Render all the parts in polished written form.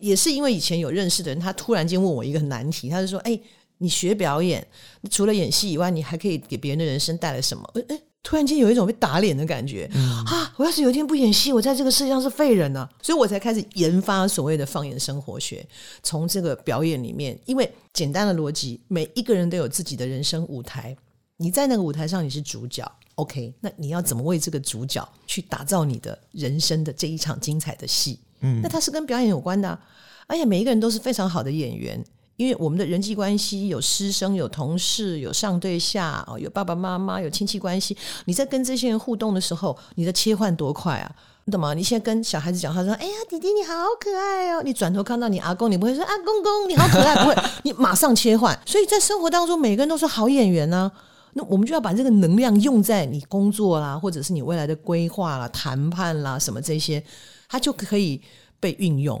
也是因为以前有认识的人，他突然间问我一个难题，他就说你学表演除了演戏以外，你还可以给别人的人生带来什么？突然间有一种被打脸的感觉、我要是有一天不演戏，我在这个世界上是废人啊！所以我才开始研发所谓的放眼生活学，从这个表演里面，因为简单的逻辑，每一个人都有自己的人生舞台，你在那个舞台上你是主角， OK， 那你要怎么为这个主角去打造你的人生的这一场精彩的戏、那它是跟表演有关的、而且每一个人都是非常好的演员，因为我们的人际关系有师生有同事有上对下有爸爸妈妈有亲戚关系，你在跟这些人互动的时候你的切换多快啊，你懂吗？你现在跟小孩子讲话说哎呀弟弟你好可爱哦，你转头看到你阿公你不会说啊公公你好可爱，不会，你马上切换。所以在生活当中每个人都是好演员啊，那我们就要把这个能量用在你工作啦，或者是你未来的规划啦谈判啦什么，这些它就可以被运用。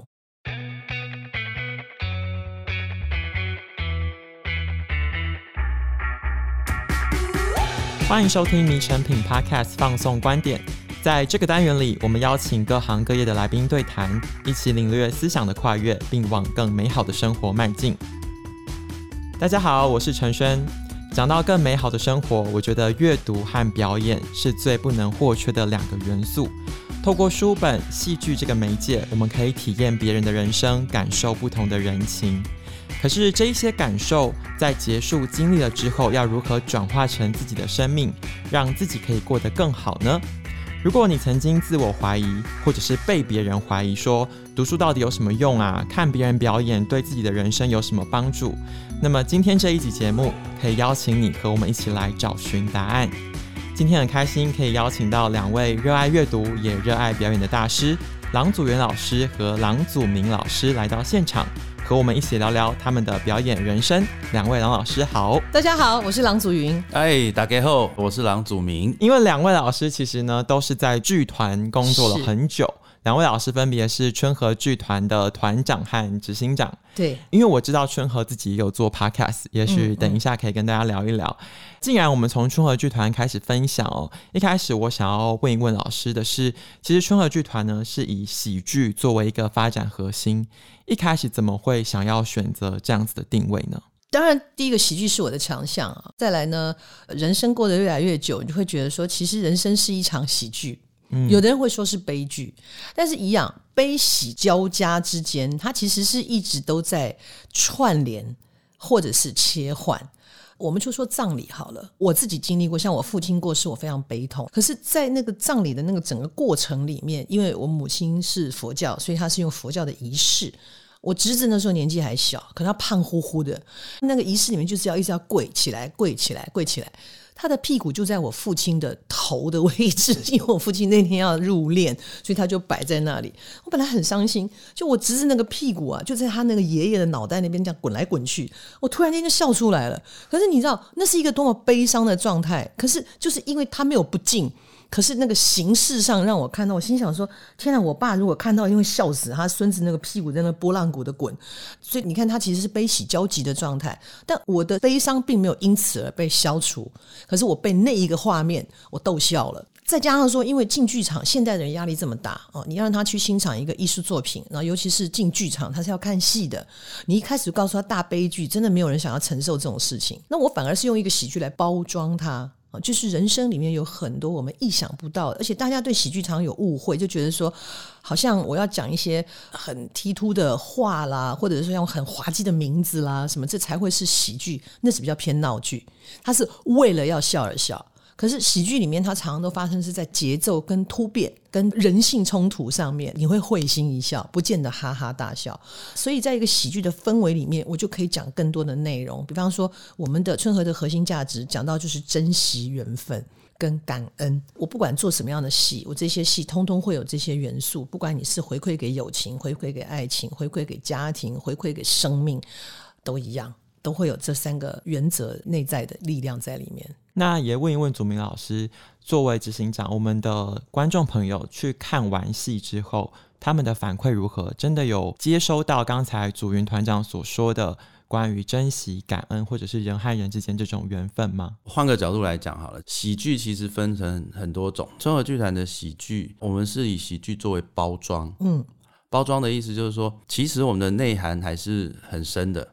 欢迎收听迷成品 Podcast 放送观点，在这个单元里我们邀请各行各业的来宾对谈，一起领略思想的跨越，并往更美好的生活迈进。大家好，我是陈轩。讲到更美好的生活，我觉得阅读和表演是最不能或缺的两个元素。透过书本戏剧这个媒介，我们可以体验别人的人生，感受不同的人情。可是这一些感受在结束经历了之后，要如何转化成自己的生命，让自己可以过得更好呢？如果你曾经自我怀疑，或者是被别人怀疑说读书到底有什么用啊，看别人表演对自己的人生有什么帮助，那么今天这一集节目可以邀请你和我们一起来找寻答案。今天很开心可以邀请到两位热爱阅读也热爱表演的大师，郎祖筠老师和郎祖珉老师来到现场，和我们一起聊聊他们的表演人生。两位郎老师好。大家好，我是郎祖筠。大家好，我是郎祖珉。因为两位老师其实呢都是在剧团工作了很久，两位老师分别是春和剧团的团长和执行长。对，因为我知道春和自己有做 podcast， 也许等一下可以跟大家聊一聊。既然我们从春和剧团开始分享哦，一开始我想要问一问老师的是，其实春和剧团呢是以喜剧作为一个发展核心，一开始怎么会想要选择这样子的定位呢？当然第一个喜剧是我的强项啊，再来呢人生过得越来越久，你会觉得说其实人生是一场喜剧，有的人会说是悲剧，但是一样悲喜交加之间，它其实是一直都在串联或者是切换。我们就说葬礼好了，我自己经历过，像我父亲过世我非常悲痛，可是在那个葬礼的那个整个过程里面，因为我母亲是佛教，所以她是用佛教的仪式，我侄子那时候年纪还小，可他胖乎乎的，那个仪式里面就是要一直要跪起来跪起来跪起来，他的屁股就在我父亲的头的位置，因为我父亲那天要入殓，所以他就摆在那里。我本来很伤心，就我侄子那个屁股啊，就在他那个爷爷的脑袋那边这样滚来滚去，我突然间就笑出来了。可是你知道，那是一个多么悲伤的状态，可是就是因为他没有不敬，可是那个形式上让我看到，我心想说天哪，我爸如果看到一定会笑死，他孙子那个屁股在那波浪鼓的滚。所以你看他其实是悲喜交集的状态，但我的悲伤并没有因此而被消除，可是我被那一个画面我逗笑了。再加上说因为进剧场现代人压力这么大、你要让他去欣赏一个艺术作品，然后尤其是进剧场他是要看戏的，你一开始告诉他大悲剧，真的没有人想要承受这种事情，那我反而是用一个喜剧来包装他。就是人生里面有很多我们意想不到的，而且大家对喜剧常有误会，就觉得说好像我要讲一些很踢突的话啦，或者是用很滑稽的名字啦什么，这才会是喜剧，那是比较偏闹剧，它是为了要笑而笑。可是喜剧里面它常常都发生是在节奏跟突变跟人性冲突上面，你会会心一笑，不见得哈哈大笑。所以在一个喜剧的氛围里面，我就可以讲更多的内容，比方说我们的春和的核心价值讲到就是珍惜缘分跟感恩。我不管做什么样的戏，我这些戏通通会有这些元素，不管你是回馈给友情，回馈给爱情，回馈给家庭，回馈给生命，都一样，都会有这三个原则内在的力量在里面。那也问一问祖珉老师，作为执行长，我们的观众朋友去看完戏之后，他们的反馈如何？真的有接收到刚才祖珉团长所说的关于珍惜感恩或者是人和人之间这种缘分吗？换个角度来讲好了，喜剧其实分成很多种，春和剧团的喜剧我们是以喜剧作为包装，包装的意思就是说，其实我们的内涵还是很深的，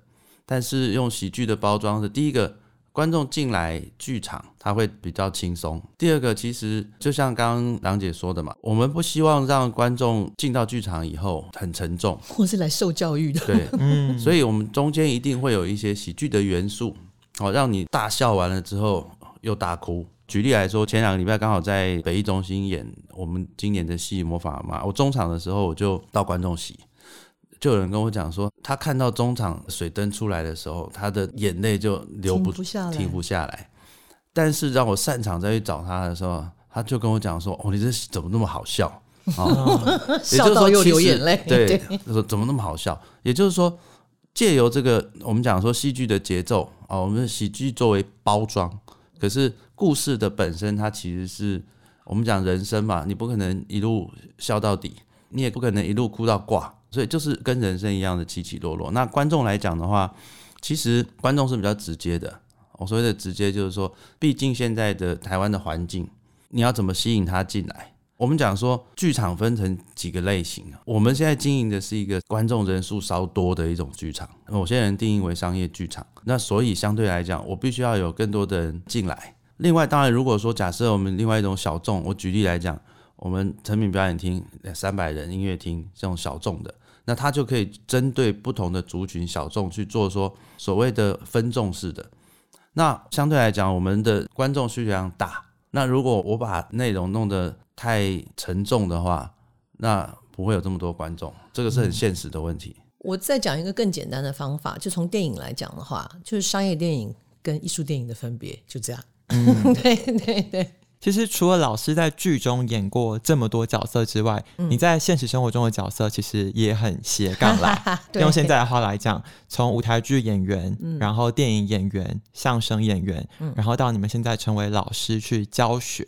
但是用喜剧的包装是第一个，观众进来剧场他会比较轻松。第二个，其实就像刚刚郎姐说的嘛，我们不希望让观众进到剧场以后很沉重，或是来受教育的。对，所以我们中间一定会有一些喜剧的元素，让你大笑完了之后又大哭。举例来说，前两个礼拜刚好在北艺中心演我们今年的戏《魔法阿嬤》，我中场的时候我就到观众席，就有人跟我讲说，他看到中场水灯出来的时候，他的眼泪就流不下来，停不下来。但是让我散场再去找他的时候，他就跟我讲说：“哦，你这怎么那么好笑？”哦、笑到又流眼泪，对，怎么那么好笑？也就是说，借由这个我们讲说戏剧的节奏、哦、我们喜剧作为包装，可是故事的本身，它其实是我们讲人生嘛，你不可能一路笑到底，你也不可能一路哭到挂。所以就是跟人生一样的起起落落。那观众来讲的话，其实观众是比较直接的。我所谓的直接就是说，毕竟现在的台湾的环境，你要怎么吸引他进来？我们讲说剧场分成几个类型，我们现在经营的是一个观众人数稍多的一种剧场，某些人定义为商业剧场。那所以相对来讲，我必须要有更多的人进来。另外当然，如果说假设我们另外一种小众，我举例来讲，我们成品表演厅300人音乐厅这种小众的，那他就可以针对不同的族群小众去做说所谓的分众式的。那相对来讲，我们的观众需求量大，那如果我把内容弄得太沉重的话，那不会有这么多观众，这个是很现实的问题。我再讲一个更简单的方法，就从电影来讲的话，就是商业电影跟艺术电影的分别，就这样。对对对。其实除了老师在剧中演过这么多角色之外，你在现实生活中的角色其实也很斜杠啦用现在的话来讲，从舞台剧演员、然后电影演员、相声演员、然后到你们现在成为老师去教学。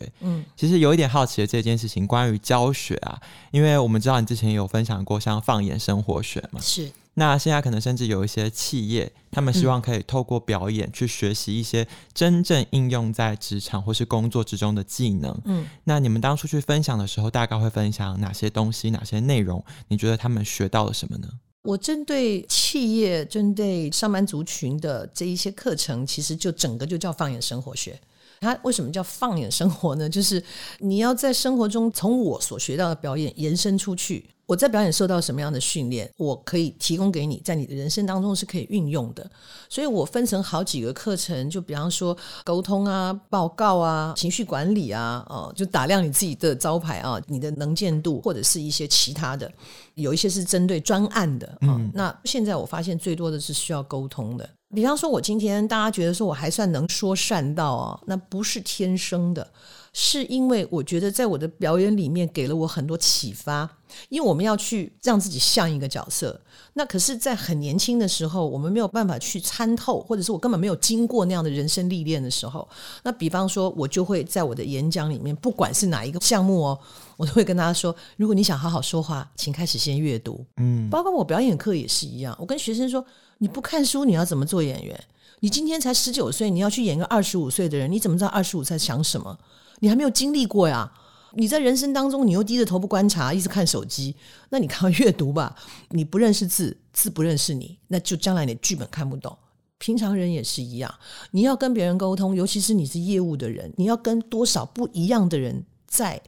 其实有一点好奇的这件事情，关于教学啊，因为我们知道你之前有分享过像放眼生活学嘛，是。那现在可能甚至有一些企业，他们希望可以透过表演去学习一些真正应用在职场或是工作之中的技能。那你们当初去分享的时候，大概会分享哪些东西、哪些内容？你觉得他们学到了什么呢？我针对企业、针对上班族群的这一些课程，其实就整个就叫放眼生活学。它为什么叫放眼生活呢？就是你要在生活中从我所学到的表演延伸出去，我在表演受到什么样的训练，我可以提供给你，在你的人生当中是可以运用的。所以我分成好几个课程，就比方说沟通啊、报告啊、情绪管理啊、就打量你自己的招牌啊、你的能见度，或者是一些其他的，有一些是针对专案的、那现在我发现最多的是需要沟通的。比方说我今天大家觉得说我还算能说善道啊，那不是天生的，是因为我觉得在我的表演里面给了我很多启发，因为我们要去让自己像一个角色，那可是在很年轻的时候我们没有办法去参透，或者是我根本没有经过那样的人生历练的时候，那比方说我就会在我的演讲里面，不管是哪一个项目哦，我都会跟大家说，如果你想好好说话，请开始先阅读。包括我表演课也是一样，我跟学生说，你不看书你要怎么做演员？你今天才19岁，你要去演个25岁的人，你怎么知道25在想什么？你还没有经历过呀。你在人生当中你又低着头不观察，一直看手机，那你赶快阅读吧。你不认识字，字不认识你，那就将来你的剧本看不懂。平常人也是一样，你要跟别人沟通，尤其是你是业务的人，你要跟多少不一样的人在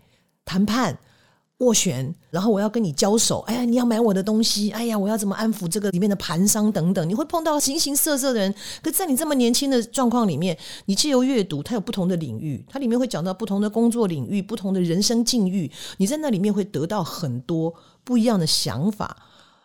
谈判斡旋，然后我要跟你交手，哎呀你要买我的东西，哎呀我要怎么安抚这个里面的盘商等等，你会碰到形形色色的人。可在你这么年轻的状况里面，你藉由阅读，它有不同的领域，它里面会讲到不同的工作领域、不同的人生境遇，你在那里面会得到很多不一样的想法。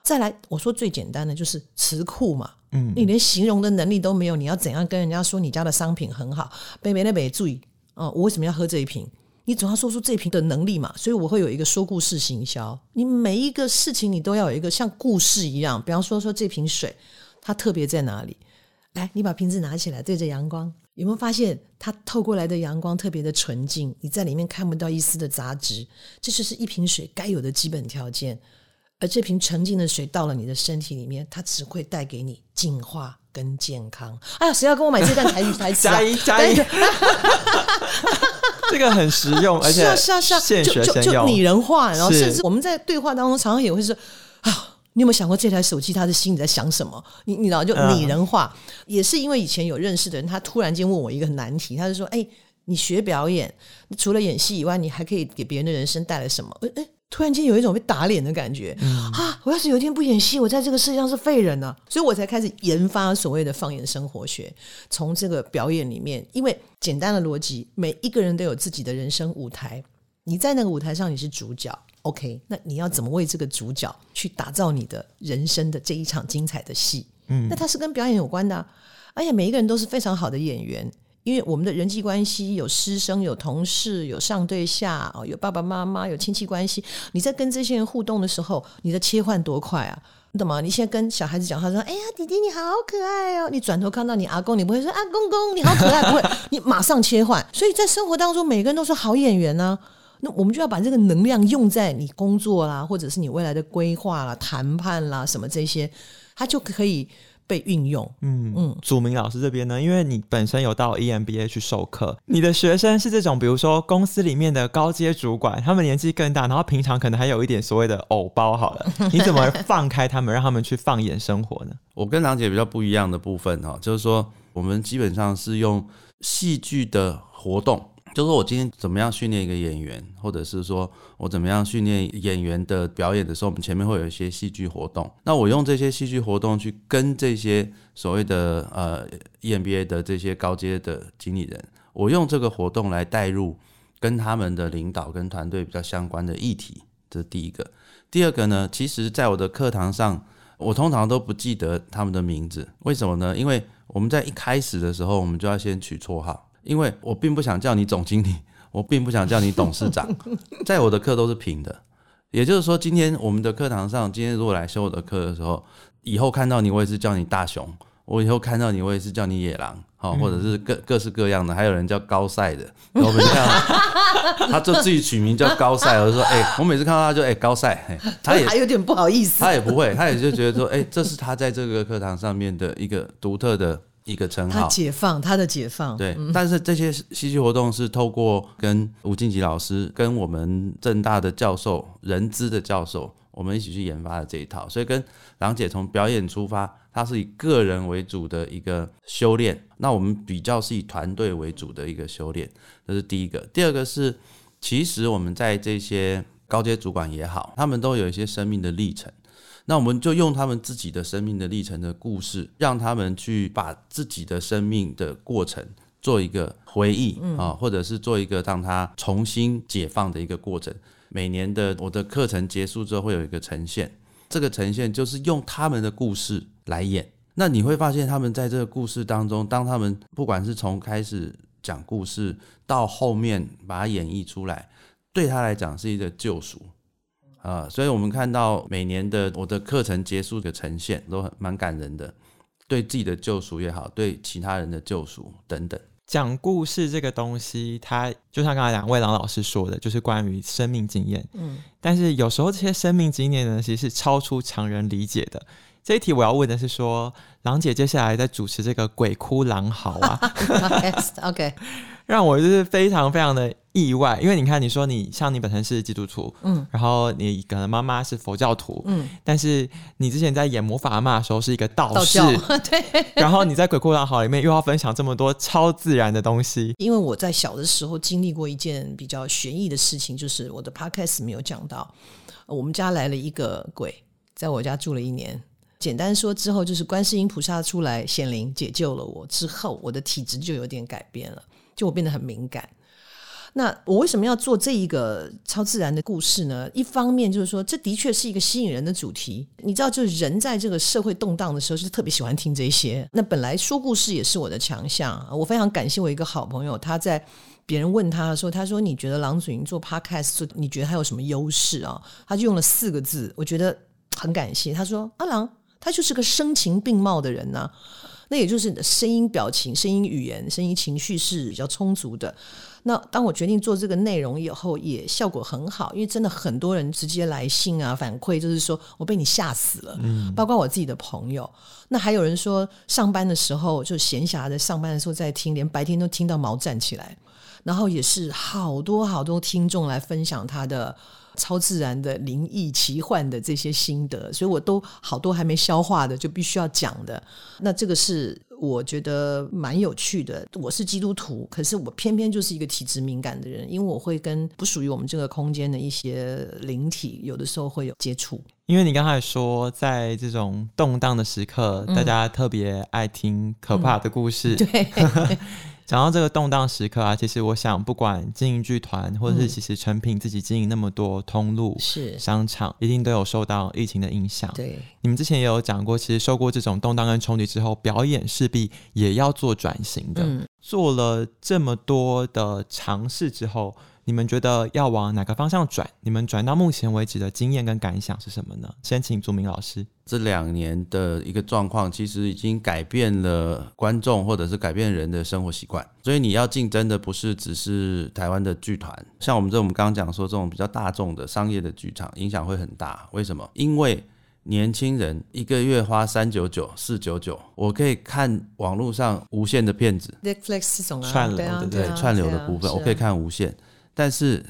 再来我说最简单的就是词库嘛，你连形容的能力都没有，你要怎样跟人家说你家的商品很好？北美那北最我为什么要喝这一瓶？你总要说出这一瓶的能力嘛，所以我会有一个说故事行销。你每一个事情你都要有一个像故事一样，比方说这瓶水它特别在哪里？来，你把瓶子拿起来，对着阳光，有没有发现它透过来的阳光特别的纯净？你在里面看不到一丝的杂质，这就是一瓶水该有的基本条件。而这瓶纯净的水到了你的身体里面，它只会带给你净化跟健康。哎呀，谁要跟我买这段台语台词啊？加一这个很实用，而且现学现用，就拟人化。然后甚至我们在对话当中常常也会说，啊，你有没有想过这台手机他的心里在想什么？你知道，就拟人化。也是因为以前有认识的人，他突然间问我一个难题，他就说：“哎、欸，你学表演，除了演戏以外，你还可以给别人的人生带来什么？”欸，突然间有一种被打脸的感觉、啊！我要是有一天不演戏，我在这个世界上是废人啊！所以我才开始研发所谓的放眼生活学，从这个表演里面，因为简单的逻辑，每一个人都有自己的人生舞台，你在那个舞台上你是主角 ，OK？ 那你要怎么为这个主角去打造你的人生的这一场精彩的戏？嗯，那它是跟表演有关的、啊，而且每一个人都是非常好的演员。因为我们的人际关系有师生、有同事、有上对下、有爸爸妈妈、有亲戚关系，你在跟这些人互动的时候，你的切换多快啊，你懂吗？你现在跟小孩子讲话说：“哎呀，弟弟你好可爱哦。”你转头看到你阿公，你不会说：“啊，公公你好可爱。”不会，你马上切换。所以在生活当中，每个人都是好演员啊，那我们就要把这个能量用在你工作啦，或者是你未来的规划啦、谈判啦什么这些，它就可以被运用。祖明老师这边呢，因为你本身有到 EMBA 去授课，你的学生是这种比如说公司里面的高阶主管，他们年纪更大，然后平常可能还有一点所谓的偶包好了，你怎么放开他们让他们去放眼生活呢？我跟郎姐比较不一样的部分就是说，我们基本上是用戏剧的活动，就是我今天怎么样训练一个演员，或者是说我怎么样训练演员的表演的时候，我们前面会有一些戏剧活动，那我用这些戏剧活动去跟这些所谓的EMBA 的这些高阶的经理人，我用这个活动来带入跟他们的领导跟团队比较相关的议题，这是第一个。第二个呢，其实在我的课堂上，我通常都不记得他们的名字，为什么呢？因为我们在一开始的时候，我们就要先取绰号，因为我并不想叫你总经理，我并不想叫你董事长，在我的课都是平的，也就是说今天我们的课堂上，今天如果来修我的课的时候，以后看到你我也是叫你大熊，我以后看到你我也是叫你野狼、或者是 各式各样的，还有人叫高赛的，我每次看到他就自己取名叫高赛，我就说我每次看到他就高赛、他也还有点不好意思，他也不会，他也就觉得说这是他在这个课堂上面的一个独特的一个称号，他解放，他的解放。对，但是这些戏剧活动是透过跟吴敬吉老师、跟我们政大的教授、人资的教授，我们一起去研发的这一套。所以跟郎姐从表演出发，她是以个人为主的一个修炼，那我们比较是以团队为主的一个修炼，这是第一个。第二个是，其实我们在这些高阶主管也好，他们都有一些生命的历程。那我们就用他们自己的生命的历程的故事，让他们去把自己的生命的过程做一个回忆、或者是做一个让他重新解放的一个过程。每年的我的课程结束之后会有一个呈现，这个呈现就是用他们的故事来演，那你会发现他们在这个故事当中，当他们不管是从开始讲故事到后面把它演绎出来，对他来讲是一个救赎。所以我们看到每年的我的课程结束的呈现都很蛮感人的，对自己的救赎也好，对其他人的救赎等等。讲故事这个东西，它就像刚才两位郎老师说的，就是关于生命经验。但是有时候这些生命经验呢，其实是超出常人理解的。这一题我要问的是说，郎姐接下来在主持这个鬼哭狼嚎啊，OK， 让我就是非常非常的意外，因为你看，你说你像你本身是基督徒，然后你可能妈妈是佛教徒，但是你之前在演魔法阿嬷的时候是一个道士，对，然后你在鬼哭狼嚎里面又要分享这么多超自然的东西。因为我在小的时候经历过一件比较悬疑的事情，就是我的 podcast 没有讲到，我们家来了一个鬼，在我家住了1年。简单说之后，就是观世音菩萨出来显灵解救了我之后，我的体质就有点改变了，就我变得很敏感。那我为什么要做这一个超自然的故事呢？一方面就是说，这的确是一个吸引人的主题，你知道，就是人在这个社会动荡的时候就特别喜欢听这些。那本来说故事也是我的强项，我非常感谢我一个好朋友，他在别人问他说，他说你觉得郎祖筠做 podcast 你觉得他有什么优势啊？他就用了4个字，我觉得很感谢。他说阿郎他就是个声情并茂的人啊，那也就是声音表情、声音语言、声音情绪是比较充足的。那当我决定做这个内容以后，也效果很好，因为真的很多人直接来信啊反馈，就是说我被你吓死了，包括我自己的朋友。那还有人说上班的时候，就闲暇的上班的时候在听，连白天都听到毛站起来。然后也是好多好多听众来分享他的超自然的、灵异、奇幻的这些心得，所以我都好多还没消化的就必须要讲的。那这个是我觉得蛮有趣的。我是基督徒，可是我偏偏就是一个体质敏感的人，因为我会跟不属于我们这个空间的一些灵体有的时候会有接触。因为你刚才说在这种动荡的时刻、大家特别爱听可怕的故事、对讲到这个动荡时刻啊，其实我想不管经营剧团或者是其实诚品自己经营那么多通路、商场，一定都有受到疫情的影响。对，你们之前也有讲过，其实受过这种动荡跟冲击之后，表演势必也要做转型的、做了这么多的尝试之后，你们觉得要往哪个方向转？你们转到目前为止的经验跟感想是什么呢？先请祖明老师。这2年的一个状况其实已经改变了观众或者是改变人的生活习惯，所以你要竞争的不是只是台湾的剧团，像我们刚刚讲说这种比较大众的商业的剧场影响会很大。为什么？因为年轻人一个月花399、499，我可以看网络上无限的片子 Netflix 这种啊，串流的、串流的部分、我可以看无限，但是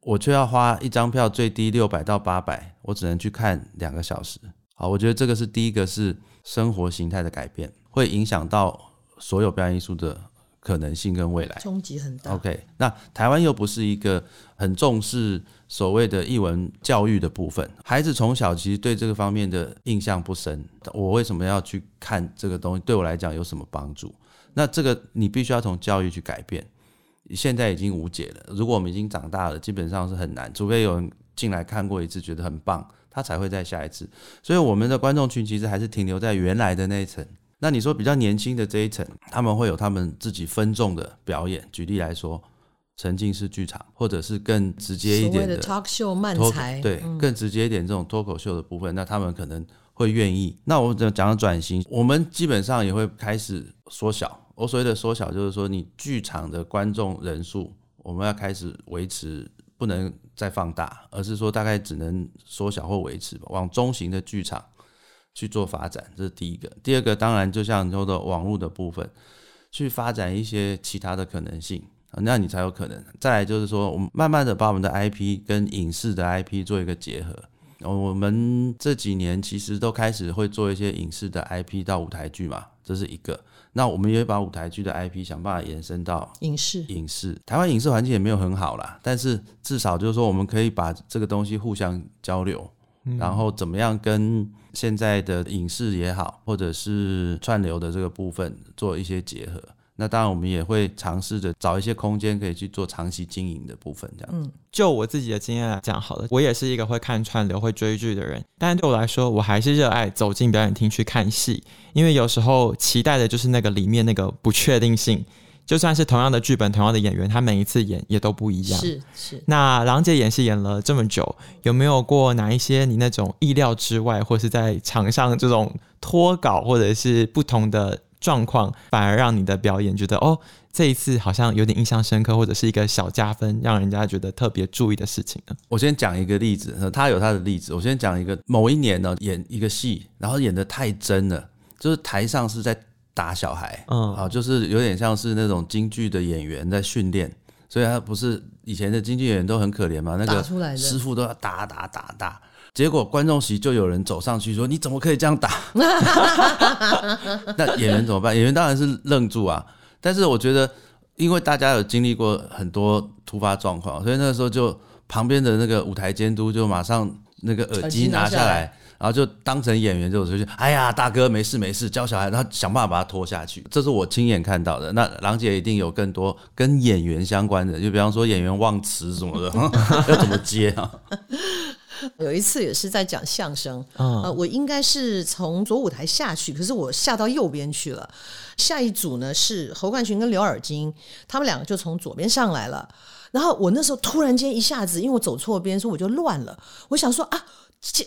我却要花一张票最低600到800，我只能去看2个小时。好，我觉得这个是第一个，是生活形态的改变，会影响到所有表演艺术的可能性跟未来，冲击很大。 OK， 那台湾又不是一个很重视所谓的艺文教育的部分，孩子从小其实对这个方面的印象不深，我为什么要去看这个东西，对我来讲有什么帮助？那这个你必须要从教育去改变，现在已经无解了。如果我们已经长大了，基本上是很难，除非有人进来看过一次觉得很棒，他才会再下一次。所以我们的观众群其实还是停留在原来的那一层。那你说比较年轻的这一层，他们会有他们自己分众的表演，举例来说沉浸式剧场，或者是更直接一点的所谓的 talk show 漫才，对、更直接一点这种脱口秀的部分，那他们可能会愿意。那我讲到转型，我们基本上也会开始缩小，我所谓的缩小就是说你剧场的观众人数我们要开始维持，不能再放大，而是说大概只能缩小或维持吧，往中型的剧场去做发展，这是第一个。第二个当然就像你说的网络的部分，去发展一些其他的可能性，那你才有可能。再来就是说我们慢慢的把我们的 IP 跟影视的 IP 做一个结合，我们这几年其实都开始会做一些影视的 IP 到舞台剧嘛，这是一个。那我们也把舞台剧的 IP 想办法延伸到影视，台湾影视环境也没有很好啦，但是至少就是说我们可以把这个东西互相交流、然后怎么样跟现在的影视也好或者是串流的这个部分做一些结合。那当然我们也会尝试着找一些空间可以去做长期经营的部分这样、就我自己的经验来讲好了，我也是一个会看串流会追剧的人，但对我来说我还是热爱走进表演厅去看戏，因为有时候期待的就是那个里面那个不确定性，就算是同样的剧本同样的演员，他每一次演也都不一样。是。那郎姐演戏演了这么久，有没有过哪一些你那种意料之外或是在场上这种脱稿或者是不同的状况，反而让你的表演觉得这一次好像有点印象深刻，或者是一个小加分让人家觉得特别注意的事情呢？我先讲一个例子，他有他的例子，我先讲一个。某一年呢，演一个戏，然后演得太真了，就是台上是在打小孩、就是有点像是那种京剧的演员在训练，所以他不是以前的京剧演员都很可怜嘛，那个师傅都要打，结果观众席就有人走上去说你怎么可以这样打那演员怎么办？演员当然是愣住啊，但是我觉得因为大家有经历过很多突发状况，所以那时候就旁边的那个舞台监督就马上那个耳机拿下来，然后就当成演员就说哎呀大哥没事教小孩，然后想办法把他拖下去，这是我亲眼看到的。那郎姐一定有更多跟演员相关的，就比方说演员忘词什么的要怎么接啊有一次也是在讲相声、我应该是从左舞台下去，可是我下到右边去了。下一组呢是侯冠群跟刘尔金，他们两个就从左边上来了，然后我那时候突然间一下子，因为我走错边，所以我就乱了。我想说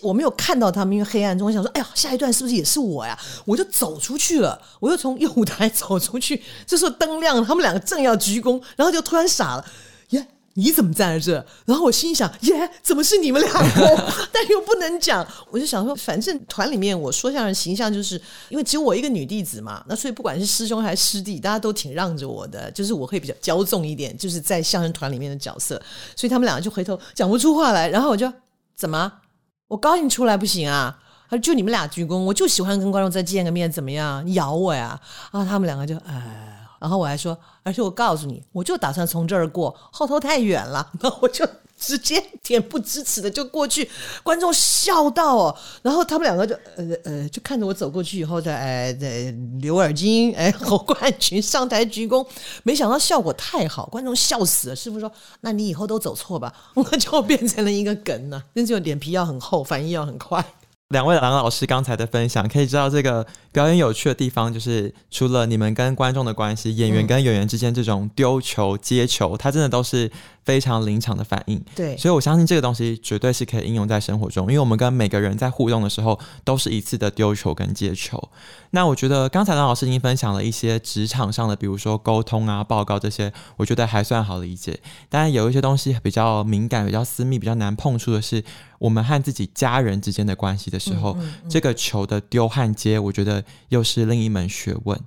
我没有看到他们，因为黑暗中我想说哎呀下一段是不是也是我呀，我就走出去了，我又从右舞台走出去，这时候灯亮，他们两个正要鞠躬，然后就突然傻了，你怎么站在这？然后我心想耶，怎么是你们两个？但又不能讲，我就想说反正团里面我说相声形象就是因为只有我一个女弟子嘛，那所以不管是师兄还是师弟大家都挺让着我的，就是我会比较骄纵一点，就是在相声团里面的角色，所以他们两个就回头讲不出话来，然后我就怎么我高兴出来不行啊？他就你们俩鞠躬，我就喜欢跟观众再见个面，怎么样？你咬我呀？然后他们两个就哎，然后我还说，而且我告诉你，我就打算从这儿过，后头太远了，那我就直接恬不知耻的就过去，观众笑到哦，然后他们两个就就看着我走过去以后的刘尔金侯冠群上台鞠躬，没想到效果太好，观众笑死了。师傅说，那你以后都走错吧，我就变成了一个梗了，但是有脸皮要很厚，反应要很快。两位郎老师刚才的分享可以知道这个表演有趣的地方就是除了你们跟观众的关系，演员跟演员之间这种丢球接球它真的都是非常临场的反应。对，所以我相信这个东西绝对是可以应用在生活中，因为我们跟每个人在互动的时候都是一次的丢球跟接球。那我觉得刚才郎老师已经分享了一些职场上的比如说沟通啊报告这些，我觉得还算好理解，但有一些东西比较敏感比较私密比较难碰触的是我们和自己家人之间的关系的时候，这个球的丢和接我觉得又是另一门学问。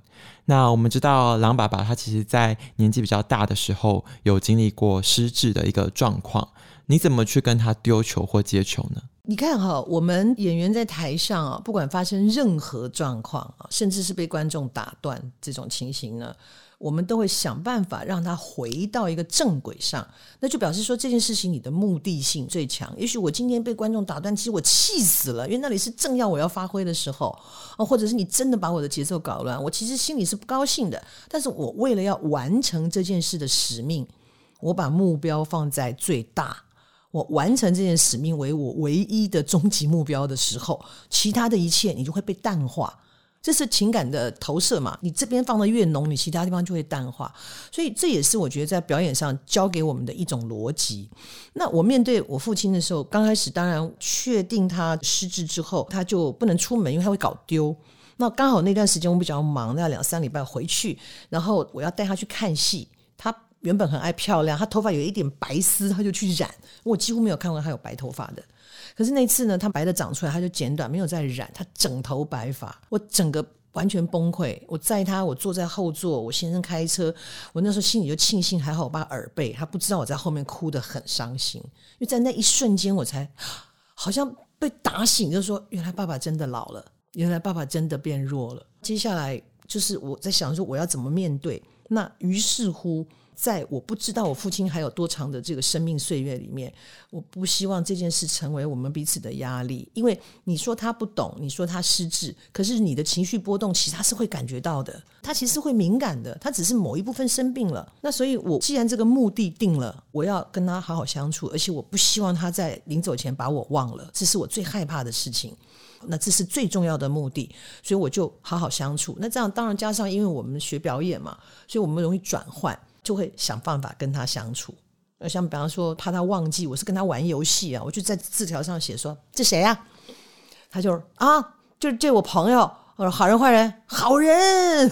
那我们知道郎爸爸他其实在年纪比较大的时候有经历过失智的一个状况，你怎么去跟他丢球或接球呢？你看哈，我们演员在台上啊，不管发生任何状况啊，甚至是被观众打断这种情形呢，我们都会想办法让他回到一个正轨上，那就表示说这件事情你的目的性最强。也许我今天被观众打断，其实我气死了，因为那里是正要我要发挥的时候，或者是你真的把我的节奏搞乱，我其实心里是不高兴的，但是我为了要完成这件事的使命，我把目标放在最大，我完成这件使命为我唯一的终极目标的时候，其他的一切你就会被淡化。这是情感的投射嘛，你这边放得越浓，你其他地方就会淡化，所以这也是我觉得在表演上教给我们的一种逻辑。那我面对我父亲的时候，刚开始当然确定他失智之后他就不能出门，因为他会搞丢，那刚好那段时间我比较忙，那2-3礼拜回去，然后我要带他去看戏，他原本很爱漂亮，他头发有一点白丝他就去染，我几乎没有看过他有白头发的，可是那次呢他白的长出来他就剪短没有再染，他整头白发，我整个完全崩溃。我载他，我坐在后座，我先生开车，我那时候心里就庆幸还好我把耳背，他不知道我在后面哭得很伤心，因为在那一瞬间我才好像被打醒，就是说原来爸爸真的老了，原来爸爸真的变弱了。接下来就是我在想说我要怎么面对，那于是乎在我不知道我父亲还有多长的这个生命岁月里面，我不希望这件事成为我们彼此的压力，因为你说他不懂，你说他失智，可是你的情绪波动其实他是会感觉到的，他其实会敏感的，他只是某一部分生病了。那所以我既然这个目的定了，我要跟他好好相处，而且我不希望他在临走前把我忘了，这是我最害怕的事情，那这是最重要的目的，所以我就好好相处。那这样当然加上因为我们学表演嘛，所以我们容易转换，就会想办法跟他相处。像比方说怕他忘记，我是跟他玩游戏啊，我就在字条上写说这谁啊，他就就是这我朋友，我说好人坏人，好人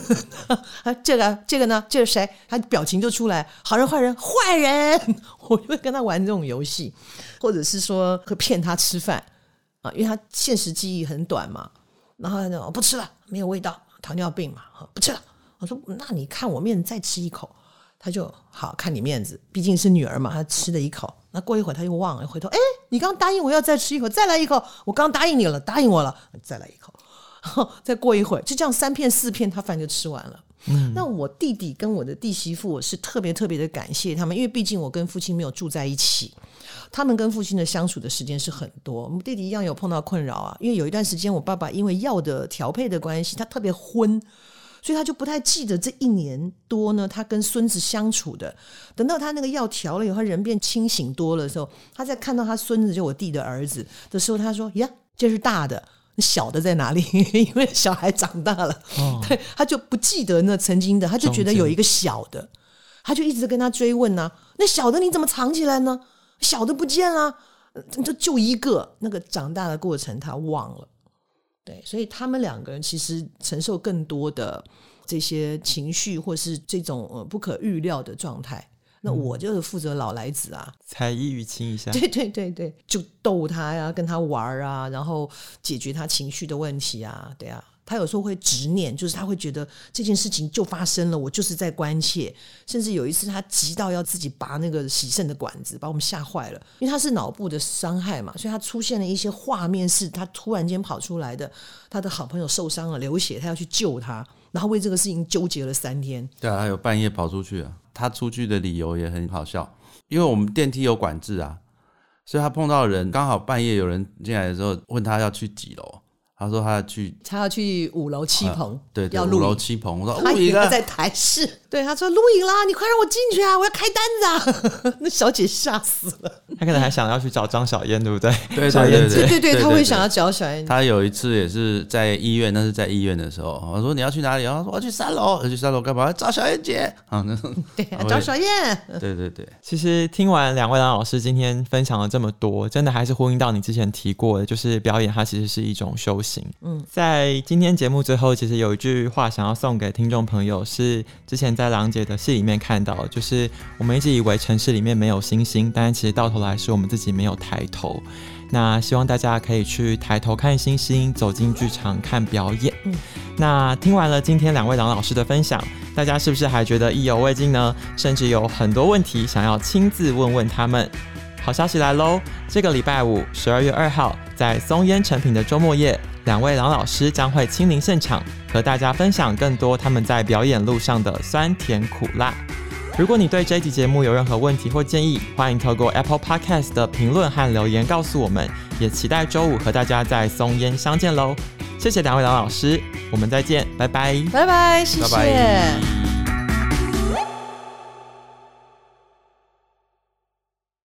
这个呢这是谁，他表情就出来，好人坏人坏人，我就会跟他玩这种游戏，或者是说会骗他吃饭啊，因为他现实记忆很短嘛，然后我不吃了，没有味道，糖尿病嘛，不吃了，我说那你看我面再吃一口，他就好看你面子，毕竟是女儿嘛，他吃了一口，那过一会儿他又忘了，回头你刚答应我要再吃一口，再来一口，我刚答应你了，答应我了，再来一口，再过一会儿，就这样3片4片他饭就吃完了。那我弟弟跟我的弟媳妇，我是特别特别的感谢他们，因为毕竟我跟父亲没有住在一起，他们跟父亲的相处的时间是很多。我们弟弟一样有碰到困扰啊，因为有一段时间我爸爸因为药的调配的关系，他特别昏，所以他就不太记得这1年多呢他跟孙子相处的，等到他那个药调了以后，他人变清醒多了的时候，他在看到他孙子就我弟的儿子的时候，他说呀这是大的，小的在哪里因为小孩长大了，对，他就不记得那曾经的，他就觉得有一个小的，他就一直跟他追问啊，那小的你怎么藏起来呢，小的不见了，就一个，那个长大的过程他忘了。对，所以他们两个人其实承受更多的这些情绪或是这种不可预料的状态，那我就是负责老来子啊，才艺于亲一下，对对对对，就逗他呀、啊，跟他玩啊，然后解决他情绪的问题啊，对啊。他有时候会执念，就是他会觉得这件事情就发生了，我就是在关切，甚至有一次他急到要自己拔那个洗肾的管子，把我们吓坏了，因为他是脑部的伤害嘛，所以他出现了一些画面是他突然间跑出来的，他的好朋友受伤了流血，他要去救他，然后为这个事情纠结了3天。对啊，他有半夜跑出去啊，他出去的理由也很好笑，因为我们电梯有管制啊，所以他碰到人刚好半夜有人进来的时候问他要去几楼，他说他要去5楼7棚、啊、对, 对，要5楼7棚。我说他以为在台式，对，他说露营啦，你快让我进去啊，我要开单子啊。那小姐吓死了，他可能还想要去找张小燕，对不对？对对对对对对，他会想要找小燕。他有一次也是在医院，那是在医院的时候，我说你要去哪里，他说我要去3楼。要去3楼干嘛？找小燕姐。对，找小燕。对对对。其实听完两位老师今天分享了这么多，真的还是呼应到你之前提过的，就是表演它其实是一种修行。在今天节目最后，其实有一句话想要送给听众朋友，是之前在郎姐的戏里面看到，就是我们一直以为城市里面没有星星，但其实到头来是我们自己没有抬头。那希望大家可以去抬头看星星，走进剧场看表演。那听完了今天两位郎老师的分享，大家是不是还觉得意犹未尽呢？甚至有很多问题想要亲自问问他们。好消息来咯，这个礼拜五12月2号，在松烟诚品的周末夜，两位郎老师将会亲临现场，和大家分享更多他们在表演路上的酸甜苦辣。如果你对这一集节目有任何问题或建议，欢迎透过 Apple Podcast 的评论和留言告诉我们，也期待周五和大家在松烟相见咯。谢谢两位郎老师，我们再见，拜拜。拜拜，谢谢。拜拜。